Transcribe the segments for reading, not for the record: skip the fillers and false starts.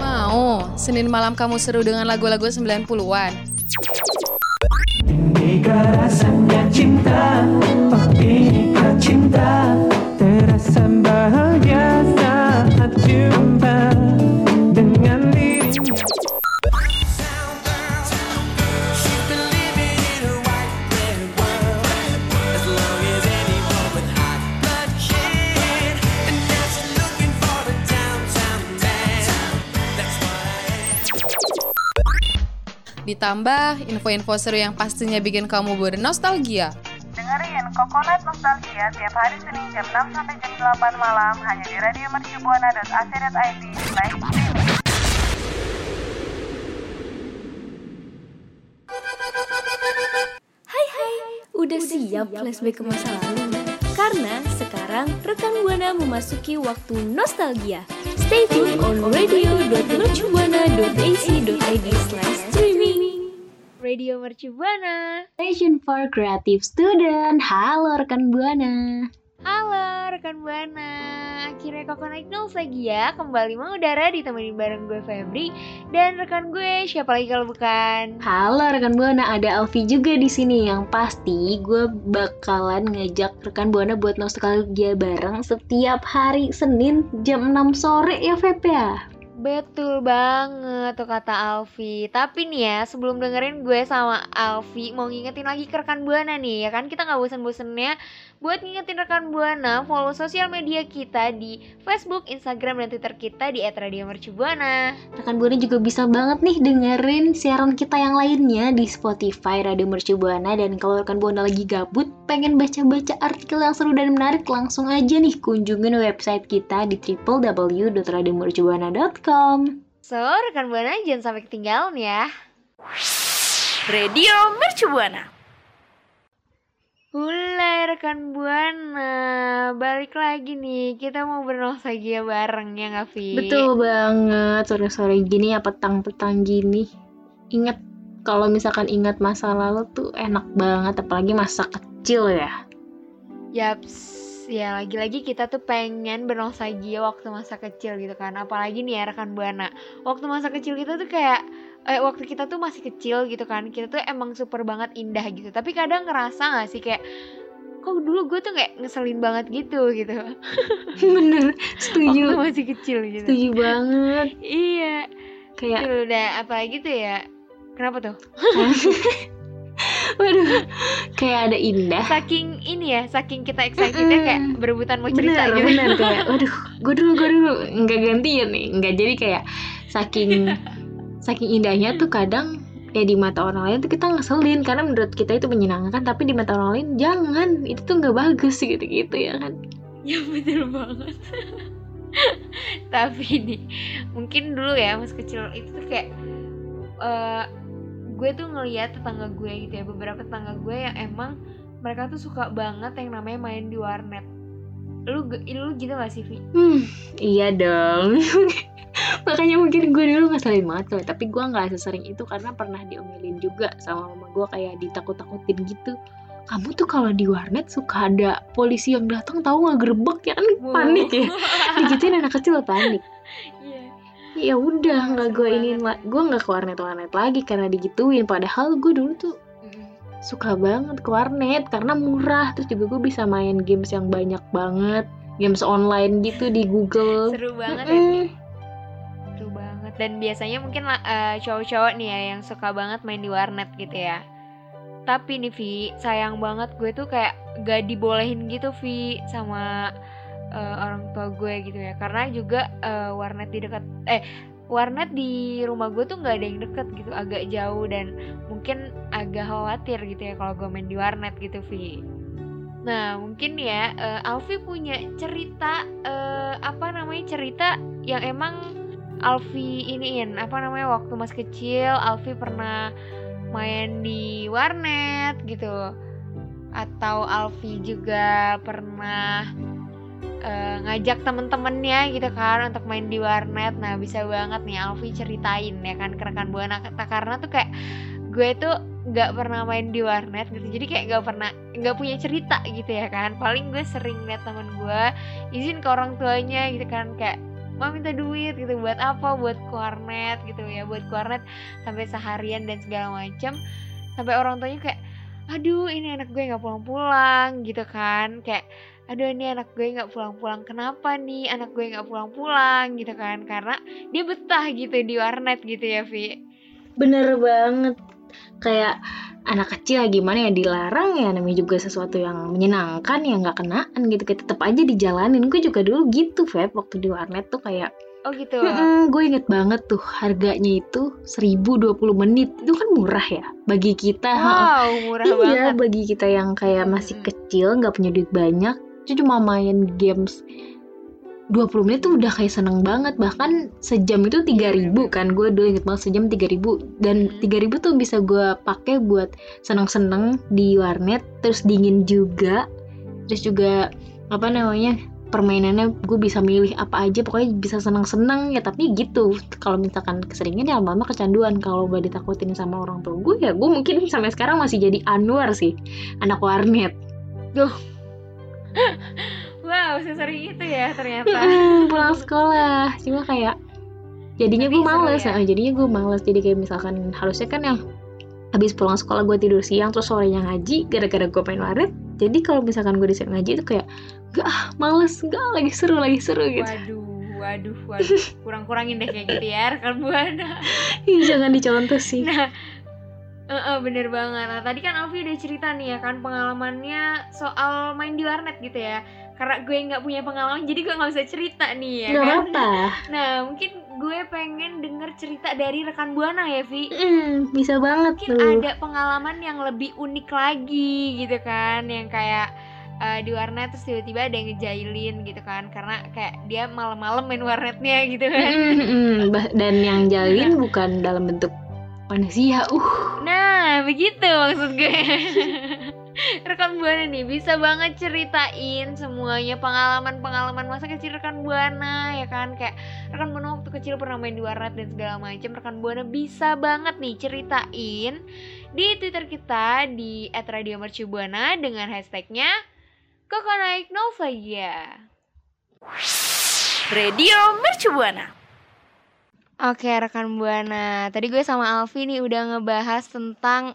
Mau, Senin malam kamu seru dengan lagu-lagu 90-an. Indika rasanya cinta, indika cinta, terasa bahagia saat jumpa dengan diri. Ditambah info-info seru yang pastinya bikin kamu bernostalgia. Dengerin Coconut Nostalgia tiap hari Senin jam 6 sampai jam 8 malam hanya di radiomercubuana.ac.id. Bye. Hai, udah siap flashback ke masa lalu? Karena sekarang rekan Buana memasuki waktu nostalgia. Stay tuned on radio.mercubuana.ac.id/streaming. Radio Mercu Buana, station for creative student. Halo rekan Buana. Halo rekan Buana. Akhirnya Coconut Nostalgia kembali mengudara ditemenin bareng gue Febri dan rekan gue siapa lagi kalau bukan? Halo rekan Buana, ada Alfi juga di sini yang pasti gue bakalan ngajak rekan Buana buat nostalgia bareng setiap hari Senin jam 6 sore ya Feb ya. Betul banget tuh kata Alfi. Tapi nih ya, sebelum dengerin gue sama Alfi mau ngingetin lagi ke rekan Buana nih, ya kan kita gak bosen-bosennya buat ngingetin rekan Buana follow sosial media kita di Facebook, Instagram, dan Twitter kita di @radiomercubuana. Rekan Buana juga bisa banget nih dengerin siaran kita yang lainnya di Spotify Radio Mercu Buana. Dan kalau rekan Buana lagi gabut, pengen baca-baca artikel yang seru dan menarik, langsung aja nih kunjungin website kita di www.radiomercubuana.com. So, rekan Buana jangan sampai ketinggalan ya. Radio Mercu Buana. Mulai rekan Buana, balik lagi nih. Kita mau bernostalgia bareng ya nggak Fi? Betul banget, sore-sore gini ya, petang-petang gini. Ingat, kalau misalkan ingat masa lalu tuh enak banget, apalagi masa kecil ya. Yaps. Ya lagi-lagi kita tuh pengen bernostalgia waktu masa kecil gitu kan. Apalagi nih ya rekan Buana, waktu masa kecil kita tuh kayak waktu kita tuh masih kecil gitu kan, kita tuh emang super banget indah gitu. Tapi kadang ngerasa gak sih kayak, kok dulu gue tuh kayak ngeselin banget gitu. Bener, setuju. Waktu masih kecil gitu. Setuju banget. Iya. Kayak tuh udah apalagi tuh ya. Kenapa tuh? Waduh, kayak ada indah. Saking ini ya, saking kita excitednya kayak berebutan mau cerita gitu. Bener, kayak waduh, gue dulu nggak gantian nih, nggak jadi kayak saking indahnya tuh kadang ya di mata orang lain tuh kita ngeselin karena menurut kita itu menyenangkan, tapi di mata orang lain jangan, itu tuh nggak bagus gitu ya kan? Ya betul banget. Tapi nih, mungkin dulu ya mas kecil itu tuh kayak gue tuh ngeliat tetangga gue gitu ya, beberapa tetangga gue yang emang mereka tuh suka banget yang namanya main di warnet. Lu gitu gak sih, Vi? Iya dong. Makanya mungkin gue dulu ngeselin banget, tapi gue gak sesering itu karena pernah diomelin juga sama mama gue, kayak ditakut-takutin gitu. Kamu tuh kalau di warnet suka ada polisi yang datang tahu gak, gerbek ya kan, panik ya. Digituin anak kecil panik. Ya udah, nggak gue ingin gue nggak ke warnet lagi karena digituin. Padahal gue dulu tuh suka banget ke warnet karena murah, terus juga gue bisa main games yang banyak banget, games online gitu di Google. Seru banget ya. Seru banget. Dan biasanya mungkin cowok-cowok nih ya yang suka banget main di warnet gitu ya. Tapi nih Vi, sayang banget gue tuh kayak gak dibolehin gitu Vi sama orang tua gue gitu ya, karena juga warnet di rumah gue tuh nggak ada yang deket gitu, agak jauh dan mungkin agak khawatir gitu ya kalau gue main di warnet gitu Vi. Nah mungkin ya Alfi punya cerita cerita yang emang Alfi iniin waktu mas kecil Alfi pernah main di warnet gitu, atau Alfi juga pernah ngajak temen-temennya gitu kan untuk main di warnet. Nah bisa banget nih Alfi ceritain ya kan ke rekan Buana, karena tuh kayak gue tuh nggak pernah main di warnet gitu, jadi kayak nggak punya cerita gitu ya kan. Paling gue sering liat teman gue izin ke orang tuanya gitu kan, kayak mau minta duit gitu buat apa, buat ke warnet gitu ya, buat ke warnet sampai seharian dan segala macam, sampai orang tuanya kayak aduh ini anak gue nggak pulang-pulang gitu kan, kayak aduh ini anak gue nggak pulang-pulang, kenapa nih anak gue nggak pulang-pulang gitu kan, karena dia betah gitu di warnet gitu ya Vi. Bener banget, kayak anak kecil gimana ya, dilarang ya namanya juga sesuatu yang menyenangkan ya nggak kenaan gitu, kayak tetap aja dijalanin. Gue juga dulu gitu Feb, waktu di warnet tuh kayak oh gitu. Gue inget banget tuh harganya itu 1.020 menit, itu kan murah ya bagi kita. Wow, murah banget. Iya, bagi kita yang kayak masih kecil nggak punya duit banyak, cuma main games 20 menit tuh udah kayak seneng banget. Bahkan sejam itu 3.000 kan, gue dulu inget banget sejam 3.000, dan 3.000 tuh bisa gue pakai buat seneng-seneng di warnet, terus dingin juga, terus juga apa namanya permainannya gue bisa milih apa aja, pokoknya bisa seneng-seneng ya. Tapi gitu, kalau misalkan keseringan ya lama-lama kecanduan. Kalau gak ditakutin sama orang tua gue ya, gue mungkin sampai sekarang masih jadi Anwar sih, anak warnet tuh. Wow, sesering itu ya ternyata. Pulang sekolah, cuma kayak jadinya gue males ya. Jadinya gue males, jadi kayak misalkan harusnya kan yang habis pulang sekolah gue tidur siang, terus sorenya ngaji, gara-gara gue main warnet. Jadi kalau misalkan gue disuruh ngaji itu kayak gak, males, gak, lagi seru gitu. Waduh, kurang-kurangin deh kayak gitu ya rekan Buana. Jangan dicontoh sih. Nah, bener banget. Nah, tadi kan Alfi udah cerita nih ya kan pengalamannya soal main di warnet gitu ya. Karena gue gak punya pengalaman, jadi gue gak bisa cerita nih ya gak kan? Apa. Nah, mungkin gue pengen denger cerita dari rekan Buana ya, Vi. Bisa banget mungkin tuh. Mungkin ada pengalaman yang lebih unik lagi gitu kan. Yang kayak di warnet terus tiba-tiba ada yang ngejailin gitu kan. Karena kayak dia malam-malam main warnetnya gitu kan. Dan yang jailin bukan dalam bentuk manusia. Nah, begitu maksud gue. Rekan Buana nih bisa banget ceritain semuanya, pengalaman-pengalaman masa kecil rekan Buana ya kan, kayak rekan Buana waktu kecil pernah main di warnet dan segala macam. Rekan Buana bisa banget nih ceritain di Twitter kita di @radiomercubuana dengan hashtagnya Coconut Nostalgia. Radio Mercu Buana. Oke rekan Buana, tadi gue sama Alfi nih udah ngebahas tentang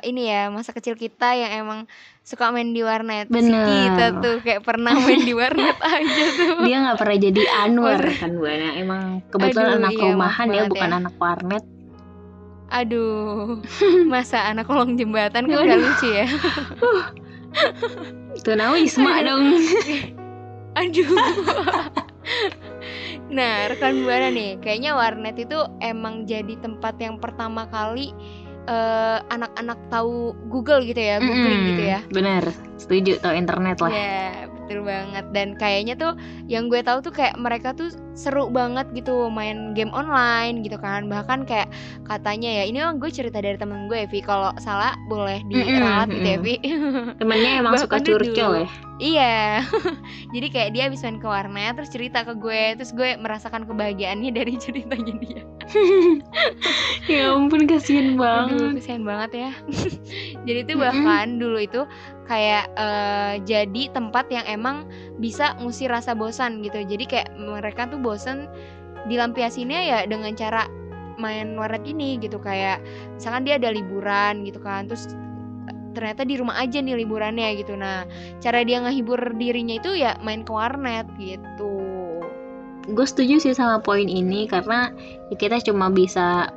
ini ya masa kecil kita yang emang suka main di warnet. Bener. Kita tuh kayak pernah main di warnet aja tuh. Dia nggak pernah jadi Anwar rekan Buana, emang kebetulan anak rumahan ya, bukan anak warnet. Aduh, masa anak kolong jembatan kan gak lucu ya. Tunau Isma dong. Aduh. Nah, rekan Buana nih, kayaknya warnet itu emang jadi tempat yang pertama kali anak-anak tahu Google gitu ya, googling gitu ya. Bener, setuju, tahu internet lah. Ya, betul banget. Dan kayaknya tuh yang gue tahu tuh kayak mereka tuh seru banget gitu main game online gitu kan. Bahkan kayak katanya ya, ini emang gue cerita dari temen gue, Evi. Kalau salah boleh diralat gitu ya, Evi. Temennya emang suka curcol ya. Iya. Jadi kayak dia habis main ke warnet terus cerita ke gue, terus gue merasakan kebahagiaannya dari ceritanya dia. Ya ampun, kasihan banget. Aduh, kasihan banget ya. Jadi itu bahkan dulu itu kayak jadi tempat yang emang bisa ngusir rasa bosan gitu. Jadi kayak mereka tuh bosan dilampiasinnya ya dengan cara main warnet ini gitu. Kayak misalkan dia ada liburan gitu kan, terus ternyata di rumah aja nih liburannya gitu. Nah, cara dia ngehibur dirinya itu ya main ke warnet gitu. Gue setuju sih sama poin ini, karena kita cuma bisa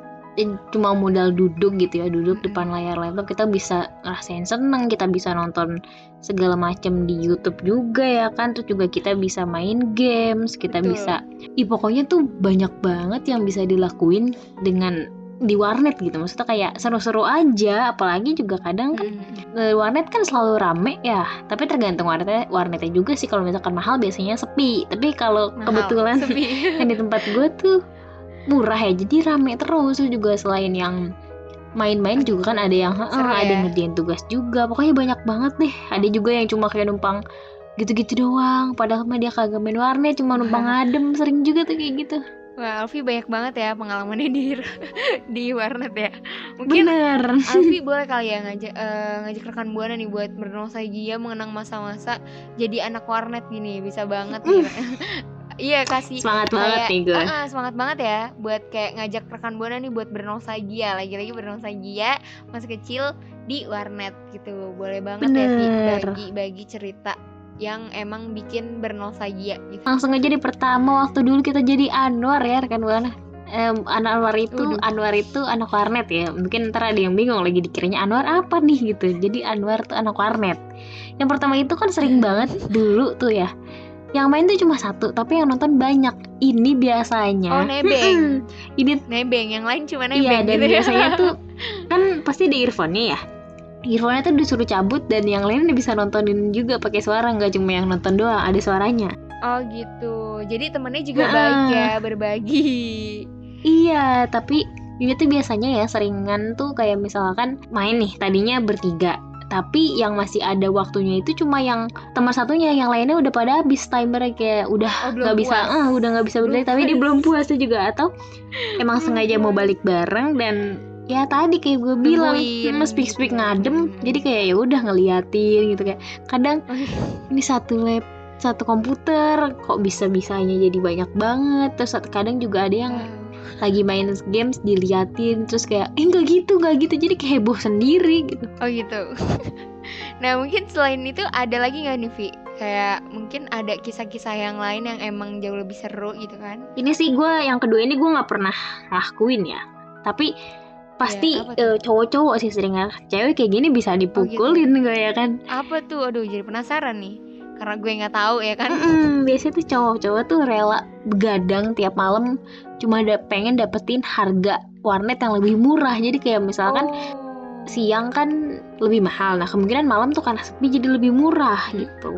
cuma modal duduk gitu ya, duduk depan layar laptop, kita bisa ngerasain seneng, kita bisa nonton segala macam di YouTube juga ya kan, terus juga kita bisa main games, kita bisa, pokoknya tuh banyak banget yang bisa dilakuin dengan di warnet gitu. Maksudnya kayak seru-seru aja, apalagi juga kadang kan warnet kan selalu rame ya, tapi tergantung warnetnya juga sih. Kalau misalkan mahal biasanya sepi, tapi kalau kebetulan yang di tempat gue tuh murah ya, jadi rame terus. Juga selain yang main-main juga kan ada yang ada yang ngerjain tugas juga, pokoknya banyak banget deh. Ada juga yang cuma kayak numpang gitu-gitu doang, padahal mah dia kagak main warnet, cuma numpang adem, sering juga tuh kayak gitu. Wah, Alfi banyak banget ya pengalamannya di warnet ya. Mungkin bener. Alfi boleh kali ya ngajak rekan Buana nih buat bernostalgia mengenang masa-masa jadi anak warnet gini, bisa banget nih. Iya, kasih semangat banget nih gue. Semangat banget ya buat kayak ngajak rekan Buana nih buat bernostalgia, lagi-lagi bernostalgia masa kecil di warnet gitu. Boleh banget bener. Ya bagi cerita yang emang bikin bernostalgia gitu. Langsung aja di pertama, waktu dulu kita jadi Anwar ya rekan Buana. Anwar itu anak warnet ya. Mungkin ntar ada yang bingung lagi dikiranya Anwar apa nih gitu. Jadi Anwar tuh anak warnet. Yang pertama itu kan sering banget dulu tuh ya. Yang main tuh cuma satu, tapi yang nonton banyak. Ini biasanya nebeng. Ini nebeng, yang lain cuma nebeng. Iya, dan gitu biasanya ya. Tuh kan pasti di earphone-nya ya. Earphone-nya tuh disuruh cabut dan yang lain bisa nontonin juga pakai suara, nggak cuma yang nonton doang, ada suaranya. Oh gitu. Jadi temennya juga baik ya, berbagi. Iya, tapi ini tuh biasanya ya seringan tuh kayak misalkan main nih tadinya bertiga, tapi yang masih ada waktunya itu cuma yang teman satunya, yang lainnya udah pada habis timernya, kayak udah nggak bisa, udah nggak bisa berdiri, tapi dia belum puas juga, atau emang sengaja mau balik bareng dan ya tadi kayak gue bilang mas pik-pik ngadem, jadi kayak ya udah ngeliatin gitu, kayak kadang ini satu komputer kok bisa-bisanya jadi banyak banget. Terus kadang juga ada yang lagi main games diliatin, terus kayak enggak gitu, jadi kayak heboh sendiri gitu. Oh gitu. Nah mungkin selain itu ada lagi nggak nih Vi? Kayak mungkin ada kisah-kisah yang lain yang emang jauh lebih seru gitu kan? Ini sih gue yang kedua ini gue nggak pernah lakuin ya, tapi pasti cowok-cowok sih seringnya. Cewek kayak gini bisa dipukulin gak ya kan? Apa tuh? Aduh jadi penasaran nih, karena gue nggak tahu ya kan. Biasanya tuh cowok-cowok tuh rela begadang tiap malam cuma pengen dapetin harga warnet yang lebih murah. Jadi kayak misalkan siang kan lebih mahal, nah kemungkinan malam tuh karena sepi jadi lebih murah gitu.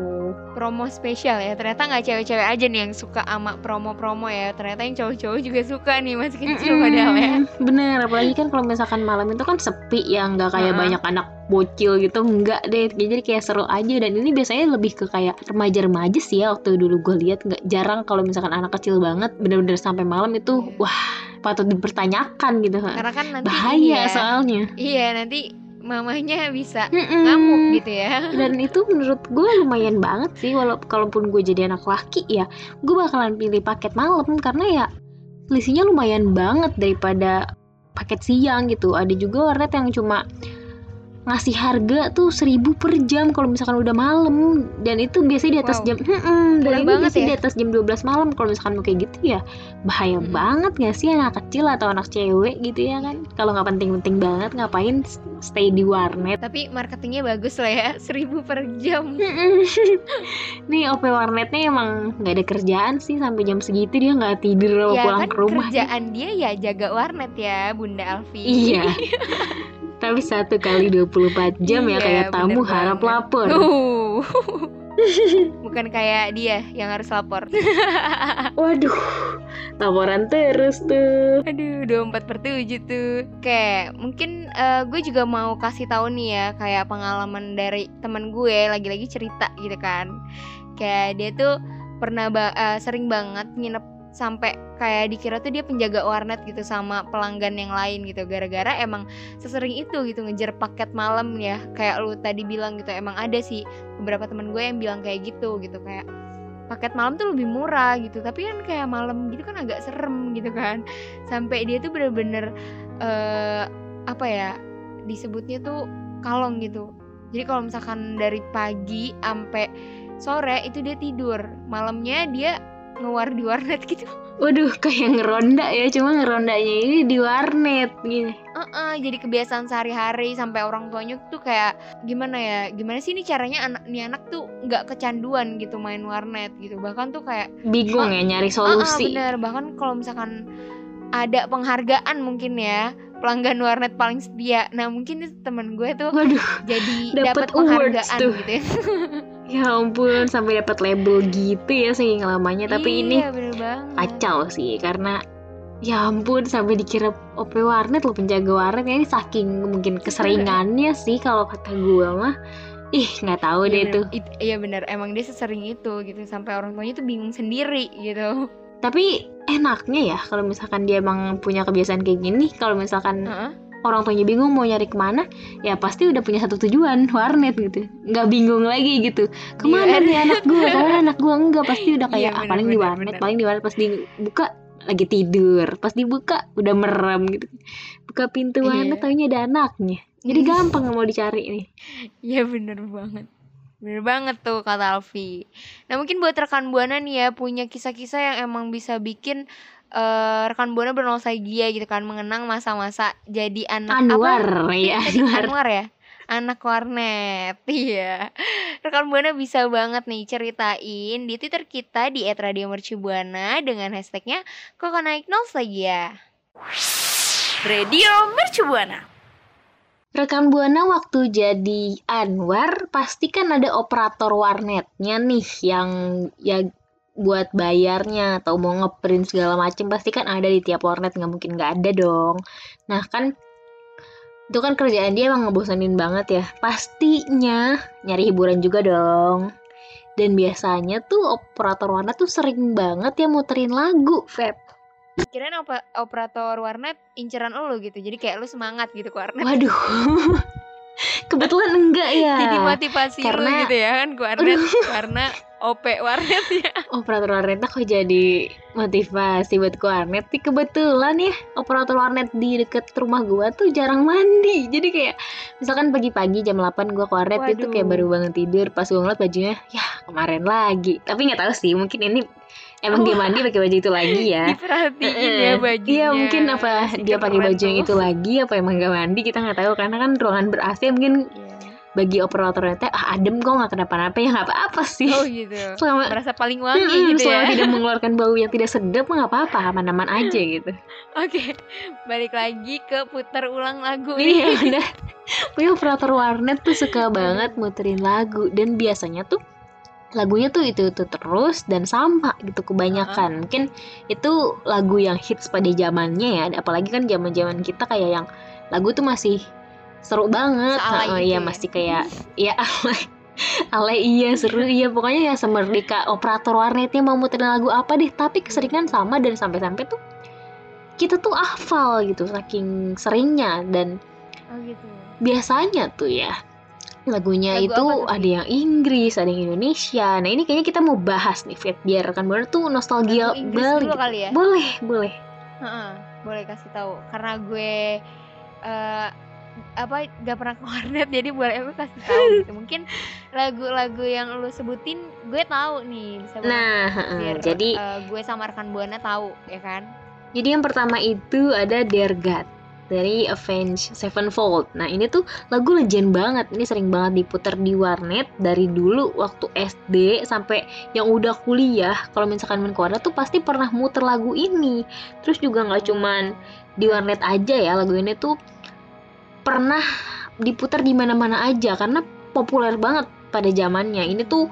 Promo spesial ya, ternyata nggak cewek-cewek aja nih yang suka sama promo-promo ya, ternyata yang cowok-cowok juga suka nih, masih kecil padahal ya. Bener, apalagi kan kalau misalkan malam itu kan sepi ya, nggak kayak banyak anak bocil gitu, enggak deh, jadi kayak seru aja. Dan ini biasanya lebih ke kayak remaja-remaja sih ya, waktu dulu gue lihat nggak jarang kalau misalkan anak kecil banget bener-bener sampai malam itu wah patut dipertanyakan gitu, karena kan nanti bahaya soalnya. Iya, nanti mamanya bisa ngamuk gitu ya. Dan itu menurut gue lumayan banget sih, walaupun gue jadi anak laki ya, gue bakalan pilih paket malam karena ya selisihnya lumayan banget daripada paket siang gitu. Ada juga warnet yang cuma ngasih harga tuh 1.000 per jam kalau misalkan udah malam, dan itu biasanya di atas jam dan ini biasanya ya? Di atas jam 12 malam kalau misalkan mau kayak gitu ya bahaya banget nggak sih anak kecil atau anak cewek gitu ya kan. Kalau nggak penting-penting banget ngapain stay di warnet. Tapi marketingnya bagus lah ya, 1.000 per jam. Nih OP warnetnya emang nggak ada kerjaan sih, sampai jam segitu dia nggak tidur ya, pulang kan ke rumah. Kerjaan dia ya jaga warnet ya Bunda Alfi. Iya. Tapi 1 kali 24 jam ya, kayak tamu harap lapor. Bukan kayak dia yang harus lapor. Waduh, laporan terus tuh. Aduh, 24/7 tuh. Oke, mungkin gue juga mau kasih tahu nih ya, kayak pengalaman dari teman gue, lagi-lagi cerita gitu kan. Kayak dia tuh pernah sering banget nginep sampai kayak dikira tuh dia penjaga warnet gitu sama pelanggan yang lain gitu, gara-gara emang sesering itu gitu ngejar paket malam ya. Kayak lu tadi bilang gitu, emang ada sih beberapa teman gue yang bilang kayak gitu kayak paket malam tuh lebih murah gitu, tapi kan kayak malam gitu kan agak serem gitu kan. Sampai dia tuh bener-bener apa ya disebutnya tuh kalong gitu. Jadi kalau misalkan dari pagi sampai sore itu dia tidur, malamnya dia ngewar di warnet gitu. Waduh, kayak ngeronda ya, cuma ngerondanya ini di warnet gitu. Jadi kebiasaan sehari-hari sampai orang tuanya tuh kayak gimana sih ini caranya anak tuh nggak kecanduan gitu main warnet gitu. Bahkan tuh kayak bingung ya nyari solusi. Bener, bahkan kalau misalkan ada penghargaan mungkin ya, pelanggan warnet paling setia. Nah mungkin temen gue tuh jadi dapat penghargaan tuh. Gitu ya. Ya ampun, sampai dapat label gitu ya saking lamanya. Tapi ini kacau sih, karena ya ampun sampai dikira OP warnet loh, penjaga warnet ya, ini saking mungkin keseringannya sih kalau kata gue mah. Nggak tahu deh tuh. Iya benar, emang dia sesering itu gitu sampai orang tuanya tuh bingung sendiri gitu. Tapi enaknya ya kalau misalkan dia emang punya kebiasaan kayak gini, kalau misalkan orang tuanya bingung mau nyari kemana, ya pasti udah punya satu tujuan, warnet gitu, nggak bingung lagi gitu, kemana nih anak gue, kemana anak gue, enggak, pasti udah kayak bener, paling di warnet, paling di warnet, pas dibuka lagi tidur, pas dibuka udah merem gitu, buka pintu warnet taunya ada anaknya, jadi gampang mau dicari nih. Iya bener banget. Bener banget tuh kata Alfi. Nah mungkin buat rekan Buana nih ya, punya kisah-kisah yang emang bisa bikin rekan Buana bernostalgia gitu kan, mengenang masa-masa jadi anak Anwar ya, anak warnet. Iya. Rekan Buana bisa banget nih ceritain di Twitter kita di @radiomercubuana dengan hashtagnya Coconut Nostalgia. Radio Mercubuana. Rekan Buana waktu jadi Anwar pasti kan ada operator warnetnya nih yang ya buat bayarnya atau mau ngeprint segala macem, pasti kan ada di tiap warnet, nggak mungkin nggak ada dong. Nah kan itu kan kerjaan dia emang ngebosanin banget ya, pastinya nyari hiburan juga dong. Dan biasanya tuh operator warnet tuh sering banget ya muterin lagu, Feb. Kirain operator warnet inceran lu gitu, jadi kayak lu semangat gitu ke warnet. Waduh, kebetulan enggak ya. Jadi motivasi karena, lu gitu ya kan ke warnet, karena OP warnet ya. Operator warnetnya kok jadi motivasi buat ke warnet sih, kebetulan ya operator warnet di deket rumah gua tuh jarang mandi. Jadi kayak misalkan pagi-pagi jam 8 gua ke warnet itu kayak baru bangun tidur, pas gua ngeliat bajunya, ya kemarin lagi. Tapi gak tahu sih, mungkin ini emang dia mandi pakai baju itu lagi ya. Diperhatiin ya bajunya. Iya mungkin apa dia pakai baju yang itu lagi, apa emang gak mandi, kita gak tahu. Karena kan ruangan ber-AC mungkin bagi operatornya teh adem kok, gak kenapa-napa, ya gak apa-apa sih. Oh gitu. Selama, merasa paling wangi gitu ya. Selama tidak mengeluarkan bau yang tidak sedap gak apa-apa, aman-aman aja gitu. Oke, balik lagi ke putar ulang lagu. Iya bener. Punya operator warnet tuh suka banget muterin lagu. Dan biasanya tuh lagunya tuh itu terus dan sama gitu kebanyakan. Mungkin itu lagu yang hits pada zamannya ya, apalagi kan zaman-zaman kita kayak yang lagu tuh masih seru banget. Iya masih kayak ya alay iya seru iya, pokoknya ya semerdeka operator warnetnya mau muterin lagu apa deh, tapi keseringan sama dan sampai-sampai tuh kita tuh hafal gitu saking seringnya. Dan biasanya tuh ya lagunya lagu itu ada yang Inggris, ada yang Indonesia. Nah ini kayaknya kita mau bahas nih, Fit, biar kan bener tuh nostalgia balik. Ya? Boleh. Boleh kasih tahu. Karena gue gak pernah ke warnet, jadi boleh gue kasih tahu. Gitu. Mungkin lagu-lagu yang lu sebutin gue tahu nih. Bisa biar jadi gue sama rekan Buana tahu, ya kan? Jadi yang pertama itu ada Dear God dari Avenged Sevenfold. Nah ini tuh lagu legend banget, ini sering banget diputar di warnet dari dulu waktu SD sampai yang udah kuliah. Kalau misalkan main ke warnet tuh pasti pernah muter lagu ini. Terus juga nggak cuman di warnet aja ya, lagu ini tuh pernah diputar di mana-mana aja karena populer banget pada zamannya. Ini tuh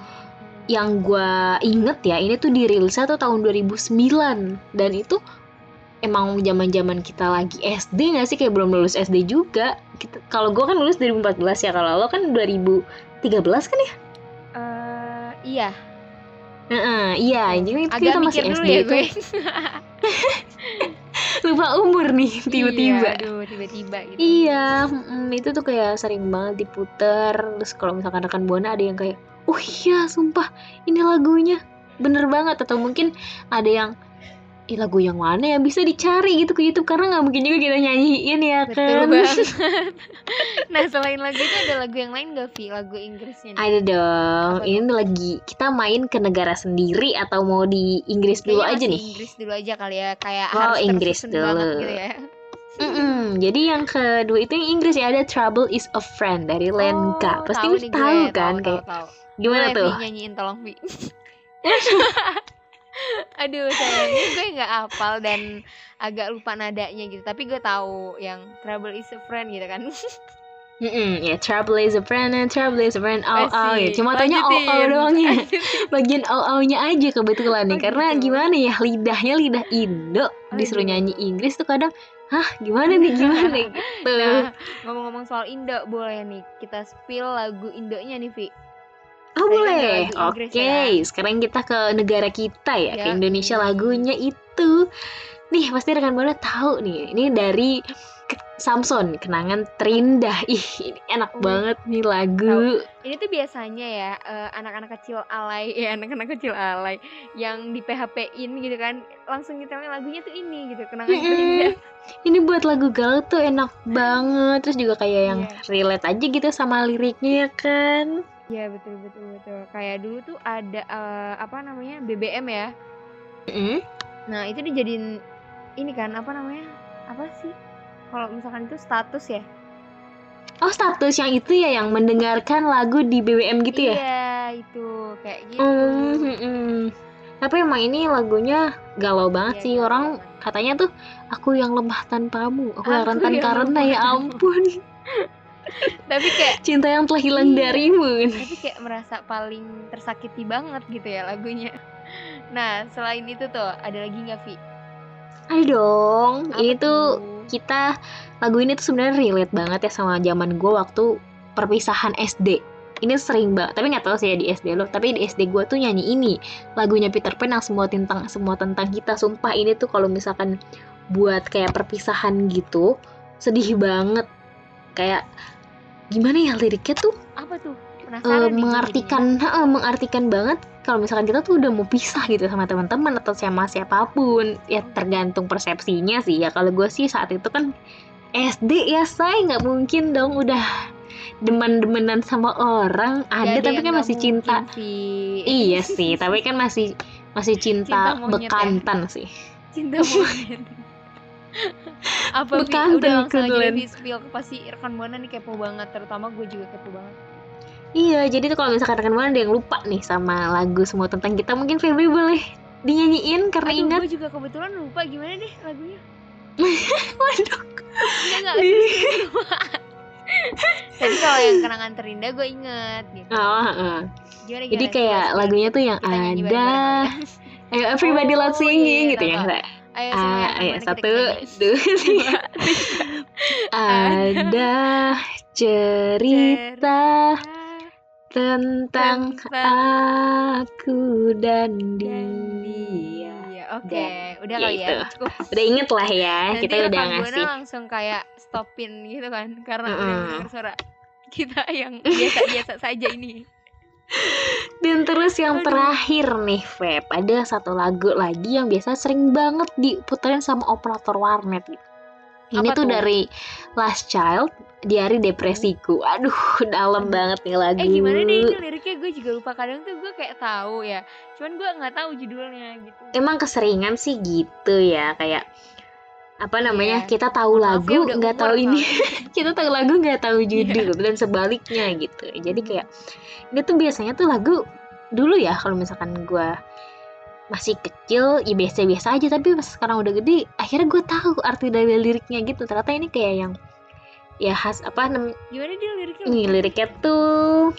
yang gue inget ya, ini tuh dirilisnya tuh tahun 2009 dan itu emang zaman-zaman kita lagi SD nggak sih, kayak belum lulus SD juga. Kalau gue kan lulus 2014 ya, kalau lo kan 2013 kan ya? Iya. Iya, jadi kita masih SD ya, tuh. Lupa umur nih tiba-tiba. Iya, aduh, tiba-tiba gitu. Iya, itu tuh kayak sering banget diputer. Terus kalau misalkan rekan Buana ada yang kayak, oh iya, sumpah, ini lagunya bener banget. Atau mungkin ada yang lagu yang mana ya bisa dicari gitu ke YouTube, karena nggak mungkin juga kita nyanyiin ya kan. Betul banget. Nah selain lagu itu ada lagu yang lain nggak, Vi? Lagu Inggrisnya? Ada dong. Apa ini lagi kita main ke negara sendiri atau mau di Inggris dulu aja nih? Inggris dulu aja kali ya, kayak harus tersusun banget gitu ya. Jadi yang kedua itu yang Inggris ya, ada Trouble is a Friend dari Lenka. Pasti lu tahu kan kayak gimana tuh? Vi nyanyiin tolong, Vi. Aduh sayangnya gue gak hafal dan agak lupa nadanya gitu. Tapi gue tahu yang Trouble is a Friend gitu kan. Ya Trouble is a Friend, Trouble is a Friend, oh ya. Cuma taunya oh doang ya. Bagian oh-nya aja kebetulan nih. Karena gimana ya, lidahnya lidah Indo. Disuruh nyanyi Inggris tuh kadang gimana gitu. Nah, ngomong-ngomong soal Indo, boleh nih kita spill lagu Indonya nih, Vi. Oh boleh, oke. Sekarang kita ke negara kita ya, ke Indonesia. Lagunya itu nih pasti rekan Buana tahu nih. Ini dari Samson, Kenangan Terindah. Ih, ini enak banget nih lagu. Ini tuh biasanya ya anak-anak kecil alay, ya anak-anak kecil alay yang di PHP-in gitu kan, langsung nyetelin lagunya tuh ini gitu, Kenangan Terindah. Ini buat lagu galau tuh enak banget. Terus juga kayak yang relate aja gitu sama liriknya kan. Iya, betul. Kayak dulu tuh ada apa namanya? BBM ya. Nah, itu dijadiin ini kan apa namanya? Apa sih? Kalau misalkan itu status ya? Oh, status yang itu ya, yang mendengarkan lagu di BBM gitu ya? Iya, itu kayak gitu. Tapi emang ini lagunya galau banget sih. Orang katanya tuh, aku yang lemah tanpamu, aku yang rentan karena ya ampun. Tapi kayak cinta yang telah hilang darimu. Tapi kayak merasa paling tersakiti banget gitu ya lagunya. Nah, selain itu tuh, ada lagi nggak, Vi? Ada dong. Ini tuh kita lagu ini tuh sebenarnya relate banget ya sama zaman gue waktu perpisahan SD. Ini sering banget, tapi nggak tahu sih ya di SD lo. Tapi di SD gue tuh nyanyi ini lagunya Peter Pan yang semua tentang kita. Sumpah ini tuh kalau misalkan buat kayak perpisahan gitu sedih banget. Kayak gimana ya liriknya tuh? Apa tuh? Mengartikan banget kalau misalkan kita tuh udah mau pisah gitu sama teman-teman atau sama siapapun ya, tergantung persepsinya sih ya. Kalau gue sih saat itu kan SD ya, saya nggak mungkin dong udah demen-demenan sama orang. Ada ya, tapi kan masih cinta sih. Iya sih, tapi kan masih cinta bekantan ya. Sih cinta monyet. Apa udah langsung aja di spill, pasti rekan Buana nih kepo banget, terutama gue juga kepo banget. Iya, jadi tuh kalau misalkan rekan Buana ada yang lupa nih sama lagu Semua Tentang Kita, mungkin Febri boleh dinyanyiin karena ingat. Gue juga kebetulan lupa gimana deh lagunya. Waduh. Enggak lupa. Tapi kalau yang Kenangan Terindah gue inget gitu. Gimana, jadi kayak lagunya tuh yang ada ayo everybody loud singing gitu ya. Ayo satu, dua, tiga. Ada cerita tentang aku dan dia. Oke, udah kali ya. Cukup. Udah inget lah ya. Nanti kita udah ngasih. Nanti langsung kayak stopin gitu kan, karena udah denger suara kita yang biasa-biasa saja ini. Dan terus yang terakhir nih Feb, ada satu lagu lagi yang biasa sering banget diputerin sama operator warnet gitu. Ini tuh dari Last Child, Diari Depresiku. Aduh, dalam banget nih lagu. Gimana deh ini liriknya, gue juga lupa. Kadang tuh gue kayak tahu ya, cuman gue nggak tahu judulnya gitu. Emang keseringan sih gitu ya, kayak apa namanya, kita tahu lagu nggak tahu ini. Kita tahu lagu nggak tahu judul, dan sebaliknya gitu. Jadi kayak ini tuh biasanya tuh lagu dulu ya, kalau misalkan gue masih kecil ya biasa-biasa aja, tapi pas sekarang udah gede akhirnya gue tahu arti dari liriknya gitu. Ternyata ini kayak yang ya khas apa gimana dia liriknya? Nih liriknya tuh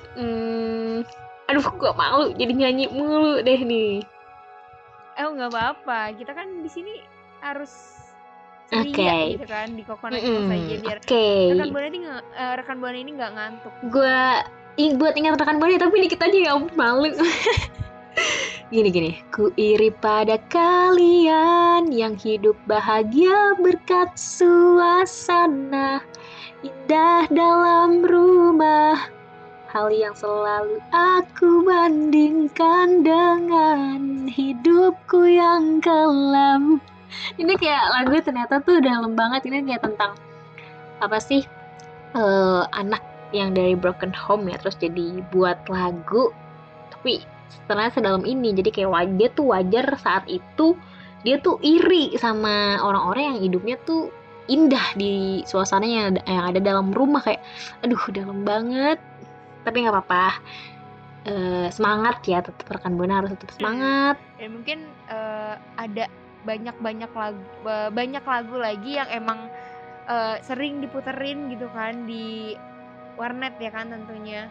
aduh gue malu jadi nyanyi mulu deh nih. Nggak apa-apa, kita kan di sini harus seria gitu kan, di Coconut Nostalgia biar rekan Buana ini nggak ngantuk. Gue buat ingat rekan Buana, tapi dikit aja ya malu. Gini, ku iri pada kalian yang hidup bahagia berkat suasana indah dalam rumah. Hal yang selalu aku bandingkan dengan hidupku yang kelam. Ini kayak lagu ternyata tuh dalam banget. Ini kayak tentang apa sih, anak yang dari broken home ya, terus jadi buat lagu tapi setelah sedalam ini. Jadi kayak wajar saat itu dia tuh iri sama orang-orang yang hidupnya tuh indah di suasananya yang ada dalam rumah. Kayak aduh dalam banget, tapi nggak apa-apa, semangat ya, tetap rekan Buana harus tetap semangat. Dan mungkin ada banyak lagu lagi yang emang sering diputerin gitu kan di warnet ya kan tentunya.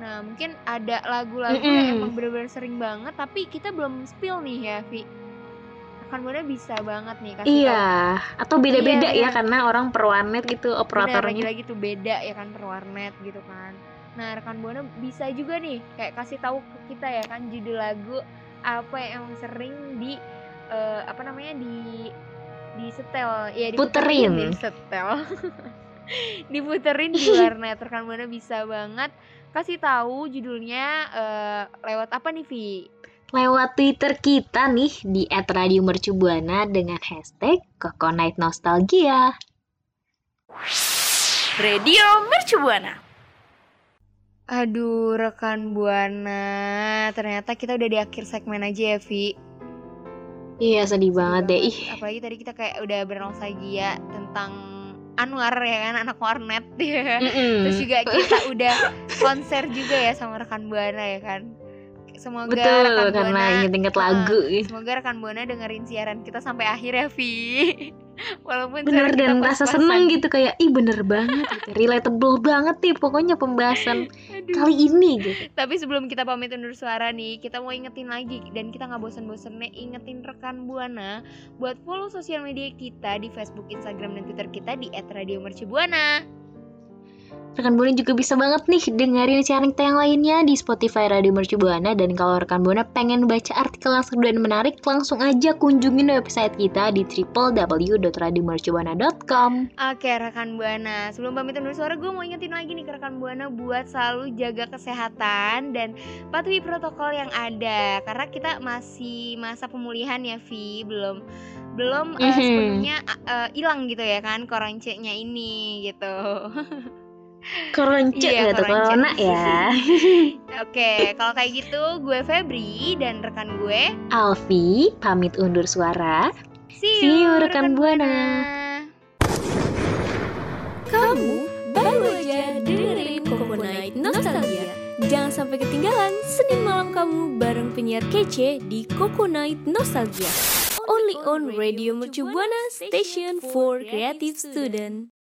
Nah, mungkin ada lagu-lagu yang emang bener-bener sering banget, tapi kita belum spill nih ya, Vi. Rekan Buana bisa banget nih kasih tahu. Atau beda-beda ya, karena orang per warnet gitu operatornya. Bener, lagi-lagi tuh beda ya kan per warnet gitu kan. Nah, rekan Buana bisa juga nih kayak kasih tahu ke kita ya kan judul lagu apa yang emang sering di apa namanya di setel ya diputerin setel diputerin di warnet. Rekan Buana bisa banget kasih tahu judulnya lewat apa nih Vi? Lewat Twitter kita nih di @radiomercubuana dengan hashtag Coconut Nostalgia. Radio Mercubuana. Aduh rekan Buana, ternyata kita udah di akhir segmen aja ya Vi. Iya sedih banget deh. Apalagi tadi kita kayak udah bernostalgia tentang Anwar ya kan, anak warnet ya. Terus juga kita udah konser juga ya sama rekan Buana ya kan. Semoga betul, rekan Buana inget-inget lagu. Semoga rekan Buana dengerin siaran kita sampai akhir ya Vi. Walaupun bener dan rasa seneng gitu kayak ih bener banget gitu. Relatable banget nih pokoknya pembahasan kali ini gitu. Tapi sebelum kita pamit undur suara nih, kita mau ingetin lagi dan kita gak bosen-bosennya ingetin rekan Buana buat follow sosial media kita di Facebook, Instagram, dan Twitter kita di @radiomercubuana. Rekan Buana juga bisa banget nih dengerin siaran kita yang lainnya di Spotify Radio Mercu Buana. Dan kalau rekan Buana pengen baca artikel yang seru dan menarik, langsung aja kunjungin website kita di www.radiomercubuana.com. Oke rekan Buana, sebelum pamit undur suara, gue mau ingetin lagi nih ke rekan Buana buat selalu jaga kesehatan dan patuhi protokol yang ada. Karena kita masih masa pemulihan ya Vi, belum sepenuhnya hilang gitu ya kan koronce-nya ini gitu. Koronce iya, gitu, corona ya. Oke, kalau kayak gitu gue Febri dan rekan gue Alfi pamit undur suara. See you rekan Buana. Kamu baru aja dengerin Coconut Nostalgia. Jangan sampai ketinggalan Senin malam kamu bareng penyiar kece di Coconut Nostalgia. Only on Radio Mercu Buana Station for Creative Student.